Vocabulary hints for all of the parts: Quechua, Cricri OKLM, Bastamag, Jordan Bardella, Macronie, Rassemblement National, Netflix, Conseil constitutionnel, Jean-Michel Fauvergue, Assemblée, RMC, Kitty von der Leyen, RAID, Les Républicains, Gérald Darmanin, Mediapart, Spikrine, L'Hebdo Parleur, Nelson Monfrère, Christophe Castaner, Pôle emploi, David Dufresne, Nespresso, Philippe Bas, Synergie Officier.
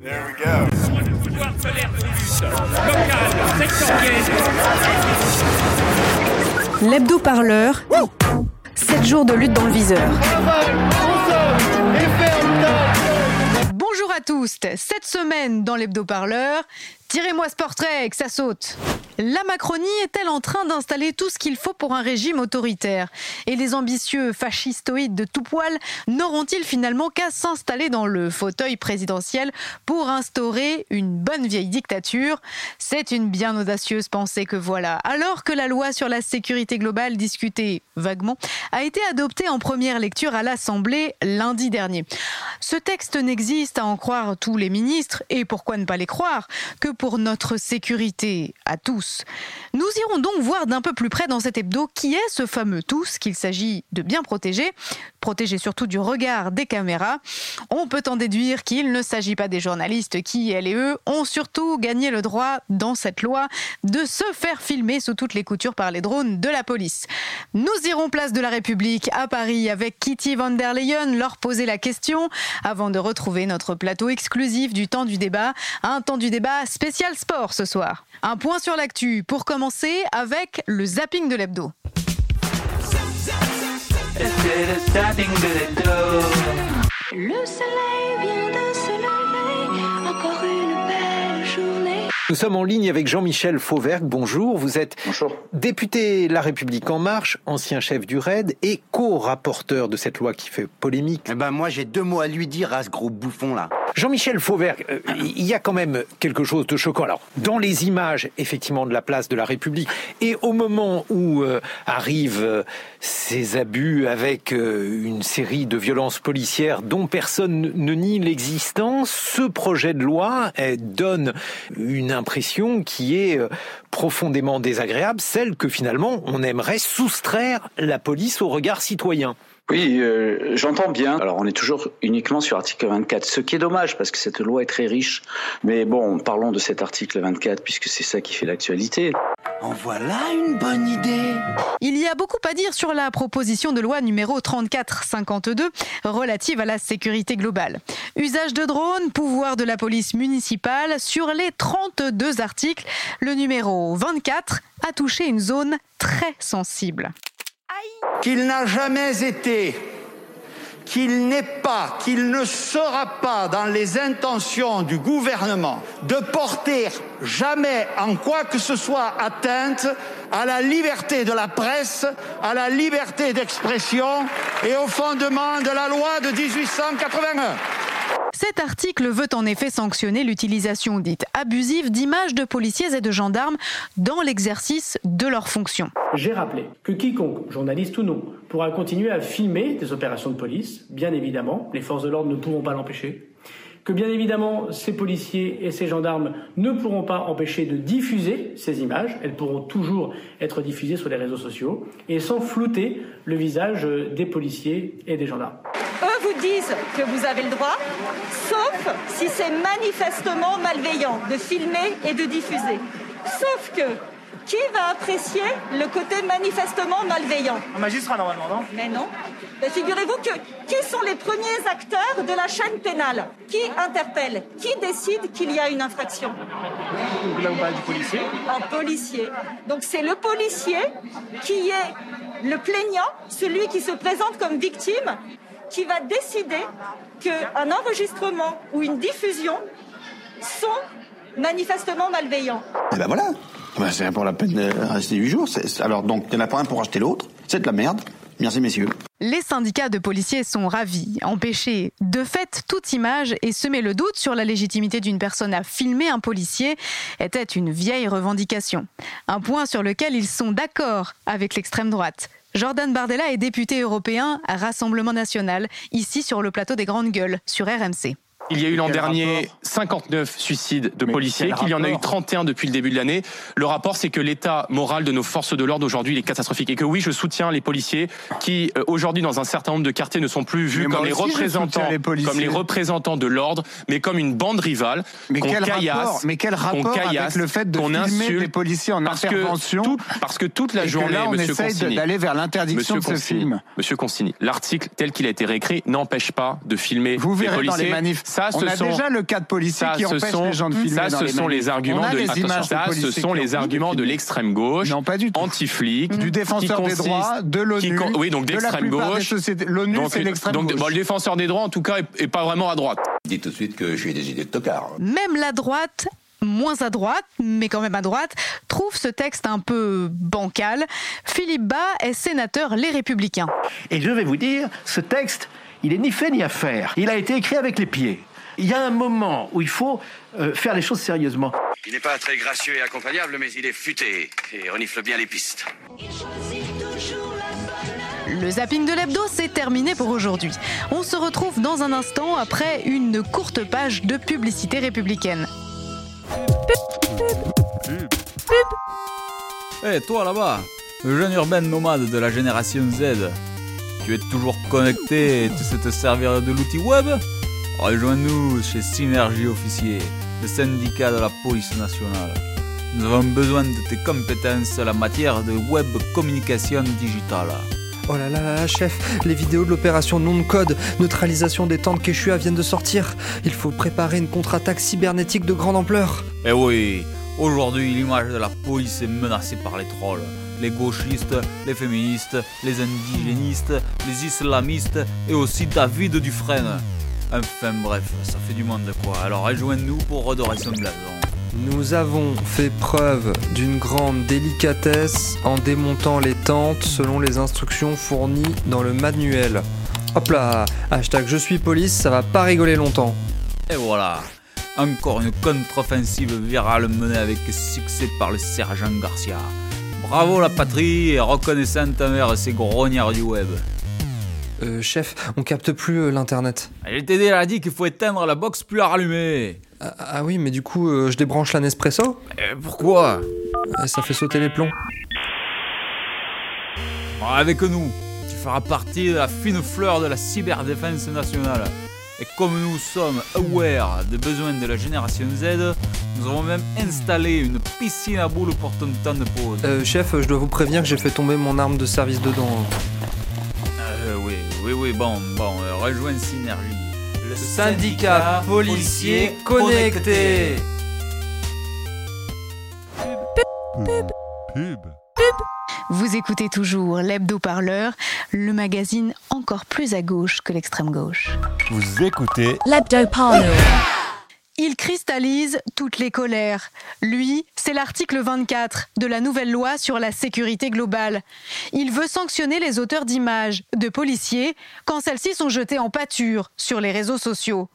There we go. Le pouvoir de l'air plus local, sectoriel. L'hebdo parleur. 7 jours de lutte dans le viseur. Bonjour à tous. Cette semaine dans l'hebdo parleur, tirez-moi ce portrait que ça saute. La Macronie est-elle en train d'installer tout ce qu'il faut pour un régime autoritaire ? Et les ambitieux fascistoïdes de tout poil n'auront-ils finalement qu'à s'installer dans le fauteuil présidentiel pour instaurer une bonne vieille dictature ? C'est une bien audacieuse pensée que voilà. Alors que la loi sur la sécurité globale, discutée vaguement, a été adoptée en première lecture à l'Assemblée lundi dernier. Ce texte n'existe, à en croire tous les ministres, et pourquoi ne pas les croire, que pour notre sécurité à tous. Nous irons donc voir d'un peu plus près dans cet hebdo qui est ce fameux tous qu'il s'agit de bien protéger, protéger surtout du regard des caméras. On peut en déduire qu'il ne s'agit pas des journalistes qui, elles et eux, ont surtout gagné le droit dans cette loi de se faire filmer sous toutes les coutures par les drones de la police. Nous irons place de la République à Paris avec Kitty von der Leyen, leur poser la question avant de retrouver notre plateau exclusif du temps du débat, un temps du débat spécial sport ce soir. Un point sur l'actu pour commencer avec le zapping de l'hebdo. Le soleil vient de se lever, encore une belle journée. Nous sommes en ligne avec Jean-Michel Fauvergue. Bonjour, vous êtes député La République En Marche, ancien chef du RAID et co-rapporteur de cette loi qui fait polémique. Eh ben moi j'ai 2 mots à lui dire à ce gros bouffon là. Jean-Michel Fauvergue, il y a quand même quelque chose de choquant. Alors, dans les images, effectivement, de la place de la République, et au moment où arrivent ces abus avec une série de violences policières dont personne ne nie l'existence, ce projet de loi donne une impression qui est profondément désagréable, celle que finalement on aimerait soustraire la police au regard citoyen. Oui, j'entends bien. Alors, on est toujours uniquement sur article 24, ce qui est dommage parce que cette loi est très riche. Mais bon, parlons de cet article 24 puisque c'est ça qui fait l'actualité. En voilà une bonne idée. Il y a beaucoup à dire sur la proposition de loi numéro 3452 relative à la sécurité globale. Usage de drones, pouvoir de la police municipale. Sur les 32 articles, le numéro 24 a touché une zone très sensible. Qu'il n'a jamais été, qu'il n'est pas, qu'il ne sera pas dans les intentions du gouvernement de porter jamais en quoi que ce soit atteinte à la liberté de la presse, à la liberté d'expression et au fondement de la loi de 1881. Cet article veut en effet sanctionner l'utilisation dite abusive d'images de policiers et de gendarmes dans l'exercice de leurs fonctions. J'ai rappelé que quiconque, journaliste ou non, pourra continuer à filmer des opérations de police, bien évidemment, les forces de l'ordre ne pourront pas l'empêcher, que bien évidemment ces policiers et ces gendarmes ne pourront pas empêcher de diffuser ces images, elles pourront toujours être diffusées sur les réseaux sociaux, et sans flouter le visage des policiers et des gendarmes. Eux vous disent que vous avez le droit, sauf si c'est manifestement malveillant de filmer et de diffuser. Sauf que, qui va apprécier le côté manifestement malveillant ? Un magistrat normalement, non ? Mais non. Ben, figurez-vous que qui sont les premiers acteurs de la chaîne pénale ? Qui interpelle ? Qui décide qu'il y a une infraction ? Donc là, on parle du policier ? Un policier. Donc c'est le policier qui est le plaignant, celui qui se présente comme victime, qui va décider qu'un enregistrement ou une diffusion sont manifestement malveillants. Et ben voilà, c'est pour la peine de rester 8 jours. Alors donc, il n'y en a pas un pour acheter l'autre, c'est de la merde. Merci messieurs. Les syndicats de policiers sont ravis. Empêcher de fait toute image et semer le doute sur la légitimité d'une personne à filmer un policier était une vieille revendication. Un point sur lequel ils sont d'accord avec l'extrême droite. Jordan Bardella est député européen à Rassemblement National, ici sur le plateau des Grandes Gueules, sur RMC. Il y a eu l'an dernier 59 suicides de policiers, qu'il y en a eu 31 depuis le début de l'année. Le rapport, c'est que l'état moral de nos forces de l'ordre aujourd'hui, il est catastrophique. Et que oui, je soutiens les policiers qui, aujourd'hui, dans un certain nombre de quartiers, ne sont plus vus comme les représentants de l'ordre, mais comme une bande rivale qu'on caillasse, qu'on caillasse, qu'on insulte les policiers en intervention. Parce que toute la journée, là, on essaye d'aller vers l'interdiction de ce film. Monsieur Consigny, l'article tel qu'il a été réécrit n'empêche pas de filmer les policiers. Ça, on a déjà le cas de policiers policiers qui empêchent les gens de filmer. Ça, ce sont les arguments de l'extrême gauche, anti-flic, du défenseur des droits, de l'ONU, de la plupart des sociétés. L'ONU, c'est l'extrême gauche. Le défenseur des droits, en tout cas, n'est pas vraiment à droite. Dis tout de suite que j'ai des idées de tocard. Même la droite, moins à droite, mais quand même à droite, trouve ce texte un peu bancal. Philippe Bas est sénateur Les Républicains. Et je vais vous dire, ce texte, il n'est ni fait ni à faire. Il a été écrit avec les pieds. Il y a un moment où il faut faire les choses sérieusement. Il n'est pas très gracieux et accompagnable, mais il est futé et renifle bien les pistes. Le zapping de l'hebdo, c'est terminé pour aujourd'hui. On se retrouve dans un instant après une courte page de publicité républicaine. Hey, toi là-bas, jeune urbain nomade de la génération Z, tu es toujours connecté et tu sais te servir de l'outil web? Rejoins-nous chez Synergie Officier, le syndicat de la police nationale. Nous avons besoin de tes compétences en la matière de web communication digitale. Oh là là là, chef, les vidéos de l'opération nom de code, neutralisation des tentes Quechua viennent de sortir. Il faut préparer une contre-attaque cybernétique de grande ampleur. Eh oui, aujourd'hui l'image de la police est menacée par les trolls. Les gauchistes, les féministes, les indigénistes, les islamistes et aussi David Dufresne. Enfin bref, ça fait du monde quoi, alors rejoins-nous pour redorer son blason. Nous avons fait preuve d'une grande délicatesse en démontant les tentes selon les instructions fournies dans le manuel. Hop là, hashtag je suis police, ça va pas rigoler longtemps. Et voilà, encore une contre-offensive virale menée avec succès par le sergent Garcia. Bravo la patrie et reconnaissante envers ces grognards du web. Chef, on capte plus l'internet. Le TD a dit qu'il faut éteindre la box plus la rallumer. Ah oui, mais du coup, je débranche la Nespresso. Pourquoi ? Ça fait sauter les plombs. Avec nous, tu feras partie de la fine fleur de la cyberdéfense nationale. Et comme nous sommes aware des besoins de la génération Z, nous avons même installé une piscine à boules pour ton temps de pause. Chef, je dois vous prévenir que j'ai fait tomber mon arme de service dedans. Oui, bon, rejoins Synergie. Le syndicat policier connecté. Vous écoutez toujours l'Hebdo Parleur, le magazine encore plus à gauche que l'extrême gauche. Vous écoutez l'Hebdo Parleur. Il cristallise toutes les colères. Lui, c'est l'article 24 de la nouvelle loi sur la sécurité globale. Il veut sanctionner les auteurs d'images de policiers quand celles-ci sont jetées en pâture sur les réseaux sociaux.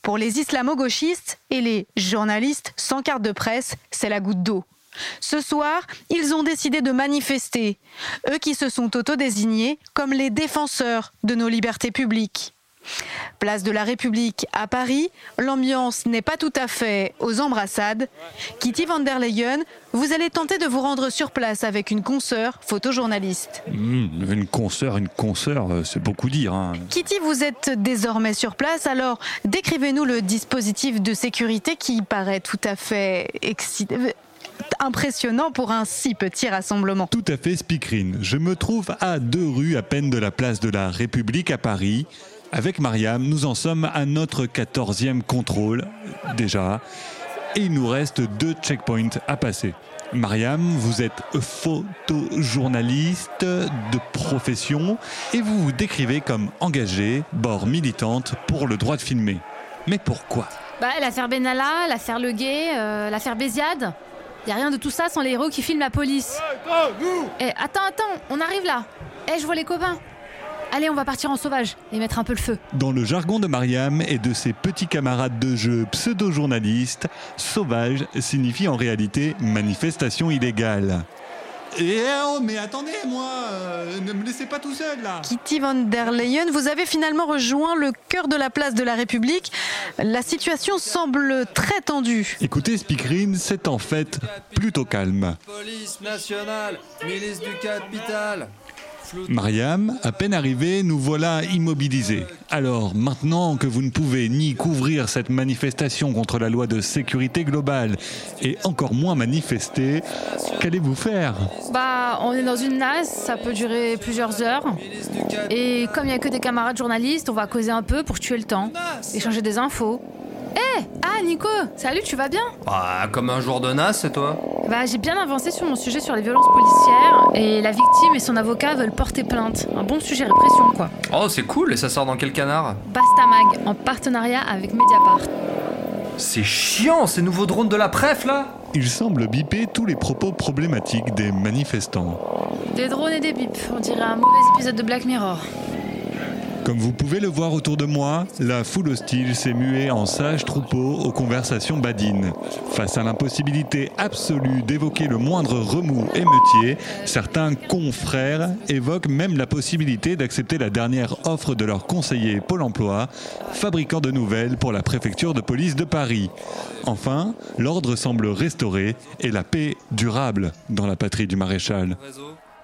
Pour les islamo-gauchistes et les journalistes sans carte de presse, c'est la goutte d'eau. Ce soir, ils ont décidé de manifester, eux qui se sont autodésignés comme les défenseurs de nos libertés publiques. Place de la République à Paris, l'ambiance n'est pas tout à fait aux embrassades. Kitty von der Leyen, vous allez tenter de vous rendre sur place avec une consoeur photojournaliste. Une consoeur, c'est beaucoup dire. Kitty, vous êtes désormais sur place, alors décrivez-nous le dispositif de sécurité qui paraît tout à fait impressionnant pour un si petit rassemblement. Tout à fait, Spikrine. Je me trouve à 2 rues à peine de la place de la République à Paris. Avec Mariam, nous en sommes à notre 14e contrôle, déjà, et il nous reste 2 checkpoints à passer. Mariam, vous êtes photojournaliste de profession et vous vous décrivez comme engagée, bord militante pour le droit de filmer. Mais pourquoi ? L'affaire Benalla, l'affaire Le Guay, l'affaire Béziade, il n'y a rien de tout ça sans les héros qui filment la police. Attends, on arrive là. Je vois les copains. Allez, on va partir en sauvage et mettre un peu le feu. Dans le jargon de Mariam et de ses petits camarades de jeu pseudo-journalistes, sauvage signifie en réalité manifestation illégale. Mais attendez, moi, ne me laissez pas tout seul là. Kitty von der Leyen, vous avez finalement rejoint le cœur de la place de la République. La situation semble très tendue. Écoutez, Spikrine, c'est en fait plutôt calme. Police nationale, milice du capital. Mariam, à peine arrivée, nous voilà immobilisés. Alors, maintenant que vous ne pouvez ni couvrir cette manifestation contre la loi de sécurité globale et encore moins manifester, qu'allez-vous faire ? On est dans une nasse, ça peut durer plusieurs heures. Et comme il n'y a que des camarades journalistes, on va causer un peu pour tuer le temps, échanger des infos. Hey, ah Nico, salut, tu vas bien? Bah, comme un jour de nasse, et toi? Bah, j'ai bien avancé sur mon sujet sur les violences policières et la victime et son avocat veulent porter plainte. Un bon sujet répression, quoi. Oh, c'est cool, et ça sort dans quel canard? Bastamag, en partenariat avec Mediapart. C'est chiant, ces nouveaux drones de la pref, là! Ils semblent biper tous les propos problématiques des manifestants. Des drones et des bips, on dirait un mauvais épisode de Black Mirror. Comme vous pouvez le voir autour de moi, la foule hostile s'est muée en sage troupeau aux conversations badines. Face à l'impossibilité absolue d'évoquer le moindre remous émeutier, certains confrères évoquent même la possibilité d'accepter la dernière offre de leur conseiller Pôle emploi, fabricant de nouvelles pour la préfecture de police de Paris. Enfin, l'ordre semble restauré et la paix durable dans la patrie du maréchal.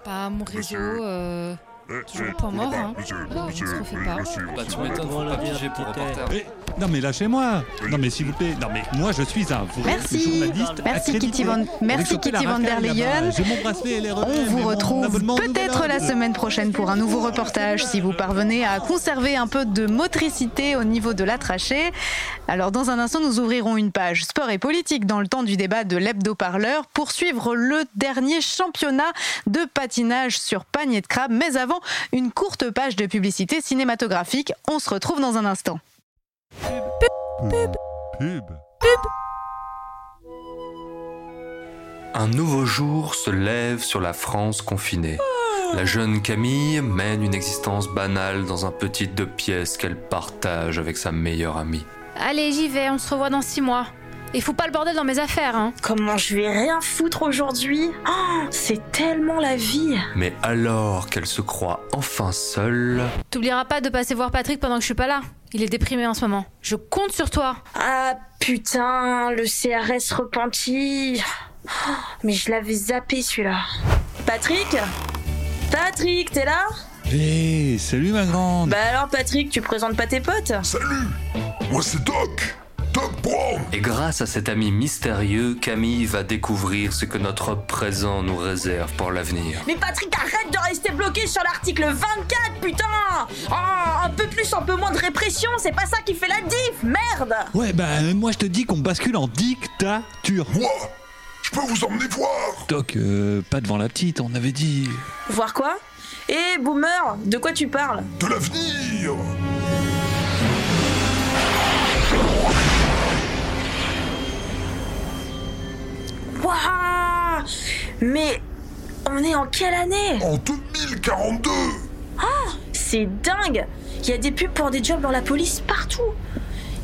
Pas mon réseau... Toujours pas mort, hein. Non mais lâchez-moi. Non mais s'il vous plaît. Non mais moi je suis un vrai journaliste. Merci Kitty von der Leyen. On vous retrouve peut-être la semaine prochaine pour un nouveau reportage si vous parvenez à conserver un peu de motricité au niveau de la trachée. Alors dans un instant nous ouvrirons une page sport et politique dans le temps du débat de l'Hebdo Parleur pour suivre le dernier championnat de patinage sur panier de crabe. Mais avant une courte page de publicité cinématographique. On se retrouve dans un instant. Pub. Un nouveau jour se lève sur la France confinée. La jeune Camille mène une existence banale dans un petit 2 pièces qu'elle partage avec sa meilleure amie. Allez, j'y vais, on se revoit dans 6 mois. Et fous pas le bordel dans mes affaires, hein. Comment je vais rien foutre aujourd'hui? Oh, c'est tellement la vie. Mais alors qu'elle se croit enfin seule... T'oublieras pas de passer voir Patrick pendant que je suis pas là. Il est déprimé en ce moment. Je compte sur toi. Ah putain, le CRS repenti. Oh, mais je l'avais zappé celui-là. Patrick, t'es là? Hé, hey, salut ma grande. Bah alors Patrick, tu présentes pas tes potes? Salut, moi c'est Doc. Et grâce à cet ami mystérieux, Camille va découvrir ce que notre présent nous réserve pour l'avenir. Mais Patrick, arrête de rester bloqué sur l'article 24, putain! Oh, un peu plus, un peu moins de répression, c'est pas ça qui fait la diff, merde! Ouais, bah, moi je te dis qu'on bascule en dictature. Moi, je peux vous emmener voir! Doc, pas devant la petite, on avait dit... Voir quoi? Eh, boomer, de quoi tu parles? De l'avenir! Waouh! Mais on est en quelle année? En 2042. Ah, c'est dingue. Il y a des pubs pour des jobs dans la police partout.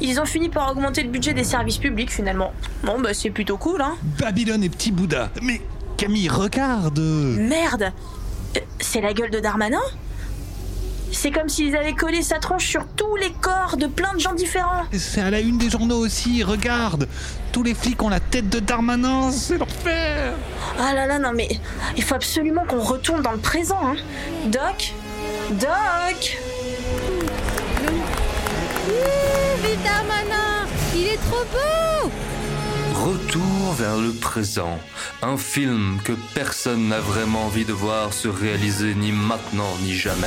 Ils ont fini par augmenter le budget des services publics finalement. Bon bah c'est plutôt cool, hein. Babylone et petit Bouddha. Mais Camille, regarde. Merde. C'est la gueule de Darmanin. C'est comme s'ils avaient collé sa tronche sur tous les corps de plein de gens différents. C'est à la une des journaux aussi, regarde. Tous les flics ont la tête de Darmanin, c'est l'enfer. Ah là là, non mais il faut absolument qu'on retourne dans le présent, hein. Doc. Vite Darmanin, il est trop beau. Retour vers le présent, un film que personne n'a vraiment envie de voir se réaliser ni maintenant ni jamais.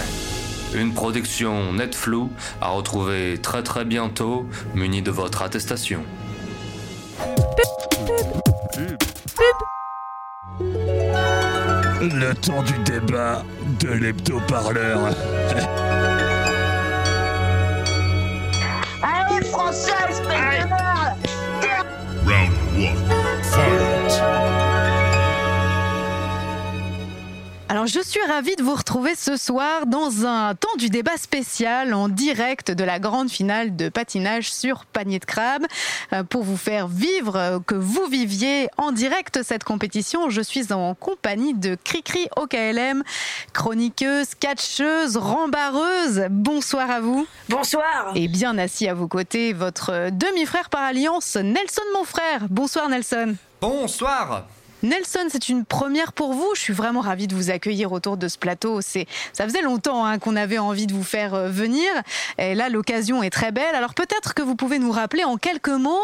Une production Netflix à retrouver très très bientôt, munie de votre attestation. Le temps du débat de l'Hebdo Parleur. Allez Français, espèce de merde. Round 1, fight. Alors je suis ravie de vous retrouver ce soir dans un temps du débat spécial en direct de la grande finale de patinage sur panier de crabe. Pour vous faire vivre, que vous viviez en direct cette compétition, je suis en compagnie de Cricri OKLM, chroniqueuse, catcheuse, rembarreuse. Bonsoir à vous. Bonsoir. Et bien assis à vos côtés, votre demi-frère par alliance, Nelson Monfrère. Bonsoir Nelson. Bonsoir. Nelson, c'est une première pour vous. Je suis vraiment ravie de vous accueillir autour de ce plateau. Ça faisait longtemps qu'on avait envie de vous faire venir. Et là, l'occasion est très belle. Alors peut-être que vous pouvez nous rappeler en quelques mots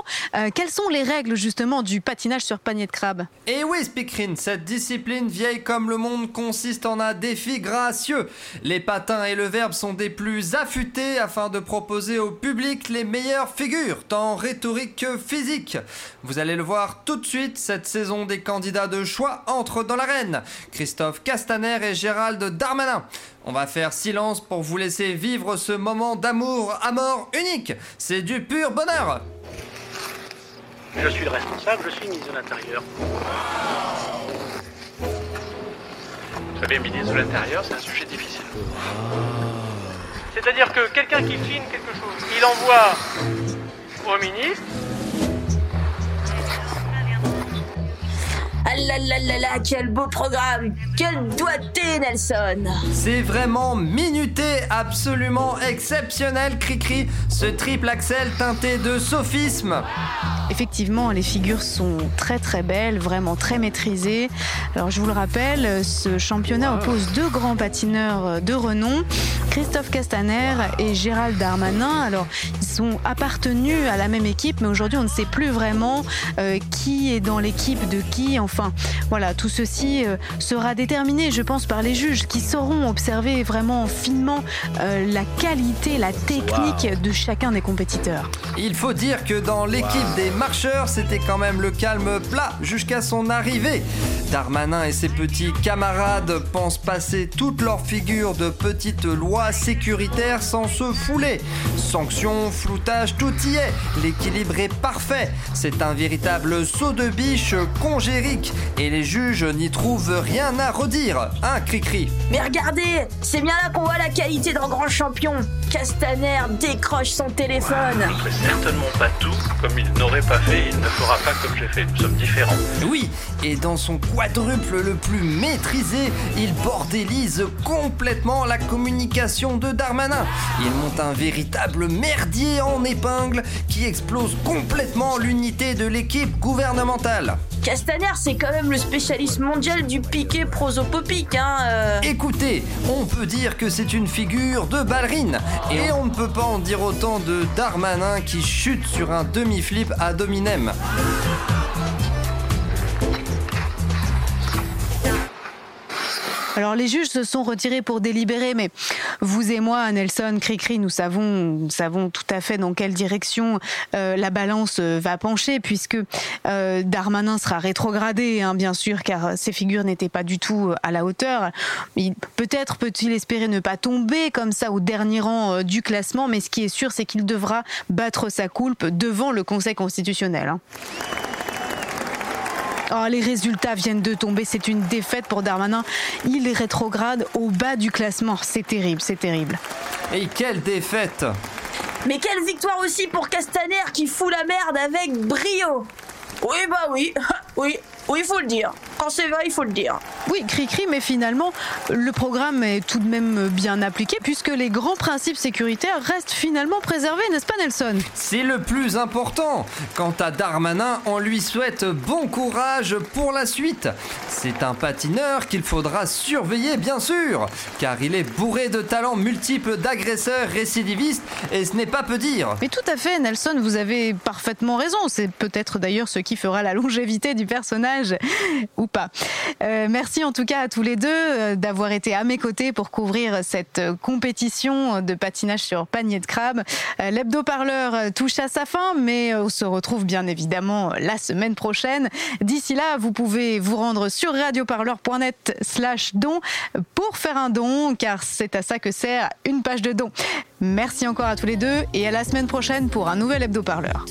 quelles sont les règles justement du patinage sur panier de crabe. Et oui, Spikrine, cette discipline vieille comme le monde consiste en un défi gracieux. Les patins et le verbe sont des plus affûtés afin de proposer au public les meilleures figures, tant rhétorique que physique. Vous allez le voir tout de suite, cette saison des candidats de choix entrent dans l'arène. Christophe Castaner et Gérald Darmanin. On va faire silence pour vous laisser vivre ce moment d'amour à mort unique. C'est du pur bonheur. Je suis le responsable, je suis ministre de l'Intérieur. Vous savez, ministre de l'Intérieur, c'est un sujet difficile. C'est-à-dire que quelqu'un qui filme quelque chose, il envoie au ministre. Ah là là là là, quel beau programme! Quelle doigté, Nelson! C'est vraiment minuté, absolument exceptionnel, Cricri, ce triple axel teinté de sophisme. Effectivement, les figures sont très très belles, vraiment très maîtrisées. Alors je vous le rappelle, ce championnat oppose deux grands patineurs de renom, Christophe Castaner et Gérald Darmanin. Alors ils sont appartenus à la même équipe, mais aujourd'hui on ne sait plus vraiment qui est dans l'équipe de qui. Enfin, voilà, tout ceci sera déterminé, je pense, par les juges qui sauront observer vraiment finement la qualité, la technique de chacun des compétiteurs. Il faut dire que dans l'équipe des marcheurs, c'était quand même le calme plat jusqu'à son arrivée. Darmanin et ses petits camarades pensent passer toutes leurs figures de petites lois sécuritaires sans se fouler. Sanctions, floutage, tout y est. L'équilibre est parfait. C'est un véritable saut de biche congérique et les juges n'y trouvent rien à redire. Hein, Cricri ? Mais regardez, c'est bien là qu'on voit la qualité d'un grand champion. Castaner décroche son téléphone. Il ne fait certainement pas tout comme il n'aurait pas fait, il ne fera pas comme j'ai fait, nous sommes différents. Oui, et dans son quadruple le plus maîtrisé, il bordélise complètement la communication de Darmanin. Il monte un véritable merdier en épingle qui explose complètement l'unité de l'équipe gouvernementale. Castaner, c'est quand même le spécialiste mondial du piqué prosopopique, Écoutez, on peut dire que c'est une figure de ballerine, et on ne peut pas en dire autant de Darmanin qui chute sur un demi-flip à Dominem. Alors les juges se sont retirés pour délibérer, mais vous et moi, Nelson, Cricri, nous savons tout à fait dans quelle direction la balance va pencher, puisque Darmanin sera rétrogradé, bien sûr, car ses figures n'étaient pas du tout à la hauteur. Peut-être peut-il espérer ne pas tomber comme ça au dernier rang du classement, mais ce qui est sûr, c'est qu'il devra battre sa coulpe devant le Conseil constitutionnel. Oh, les résultats viennent de tomber, c'est une défaite pour Darmanin. Il est rétrograde au bas du classement, c'est terrible, c'est terrible. Et quelle défaite! Mais quelle victoire aussi pour Castaner qui fout la merde avec brio. Oui, bah oui, oui, il faut le dire. Quand c'est vrai, il faut le dire. Oui, Cricri, mais finalement, le programme est tout de même bien appliqué puisque les grands principes sécuritaires restent finalement préservés, n'est-ce pas, Nelson? C'est le plus important. Quant à Darmanin, on lui souhaite bon courage pour la suite. C'est un patineur qu'il faudra surveiller, bien sûr, car il est bourré de talents multiples, d'agresseurs, récidivistes, et ce n'est pas peu dire. Mais tout à fait, Nelson, vous avez parfaitement raison. C'est peut-être d'ailleurs ce qui fera la longévité du personnage. Ou pas. Merci en tout cas à tous les deux d'avoir été à mes côtés pour couvrir cette compétition de patinage sur panier de crabe. L'hebdo parleur touche à sa fin, mais on se retrouve bien évidemment la semaine prochaine. D'ici là, vous pouvez vous rendre sur radioparleur.net/don pour faire un don, car c'est à ça que sert une page de don. Merci encore à tous les deux et à la semaine prochaine pour un nouvel L'Hebdo Parleur.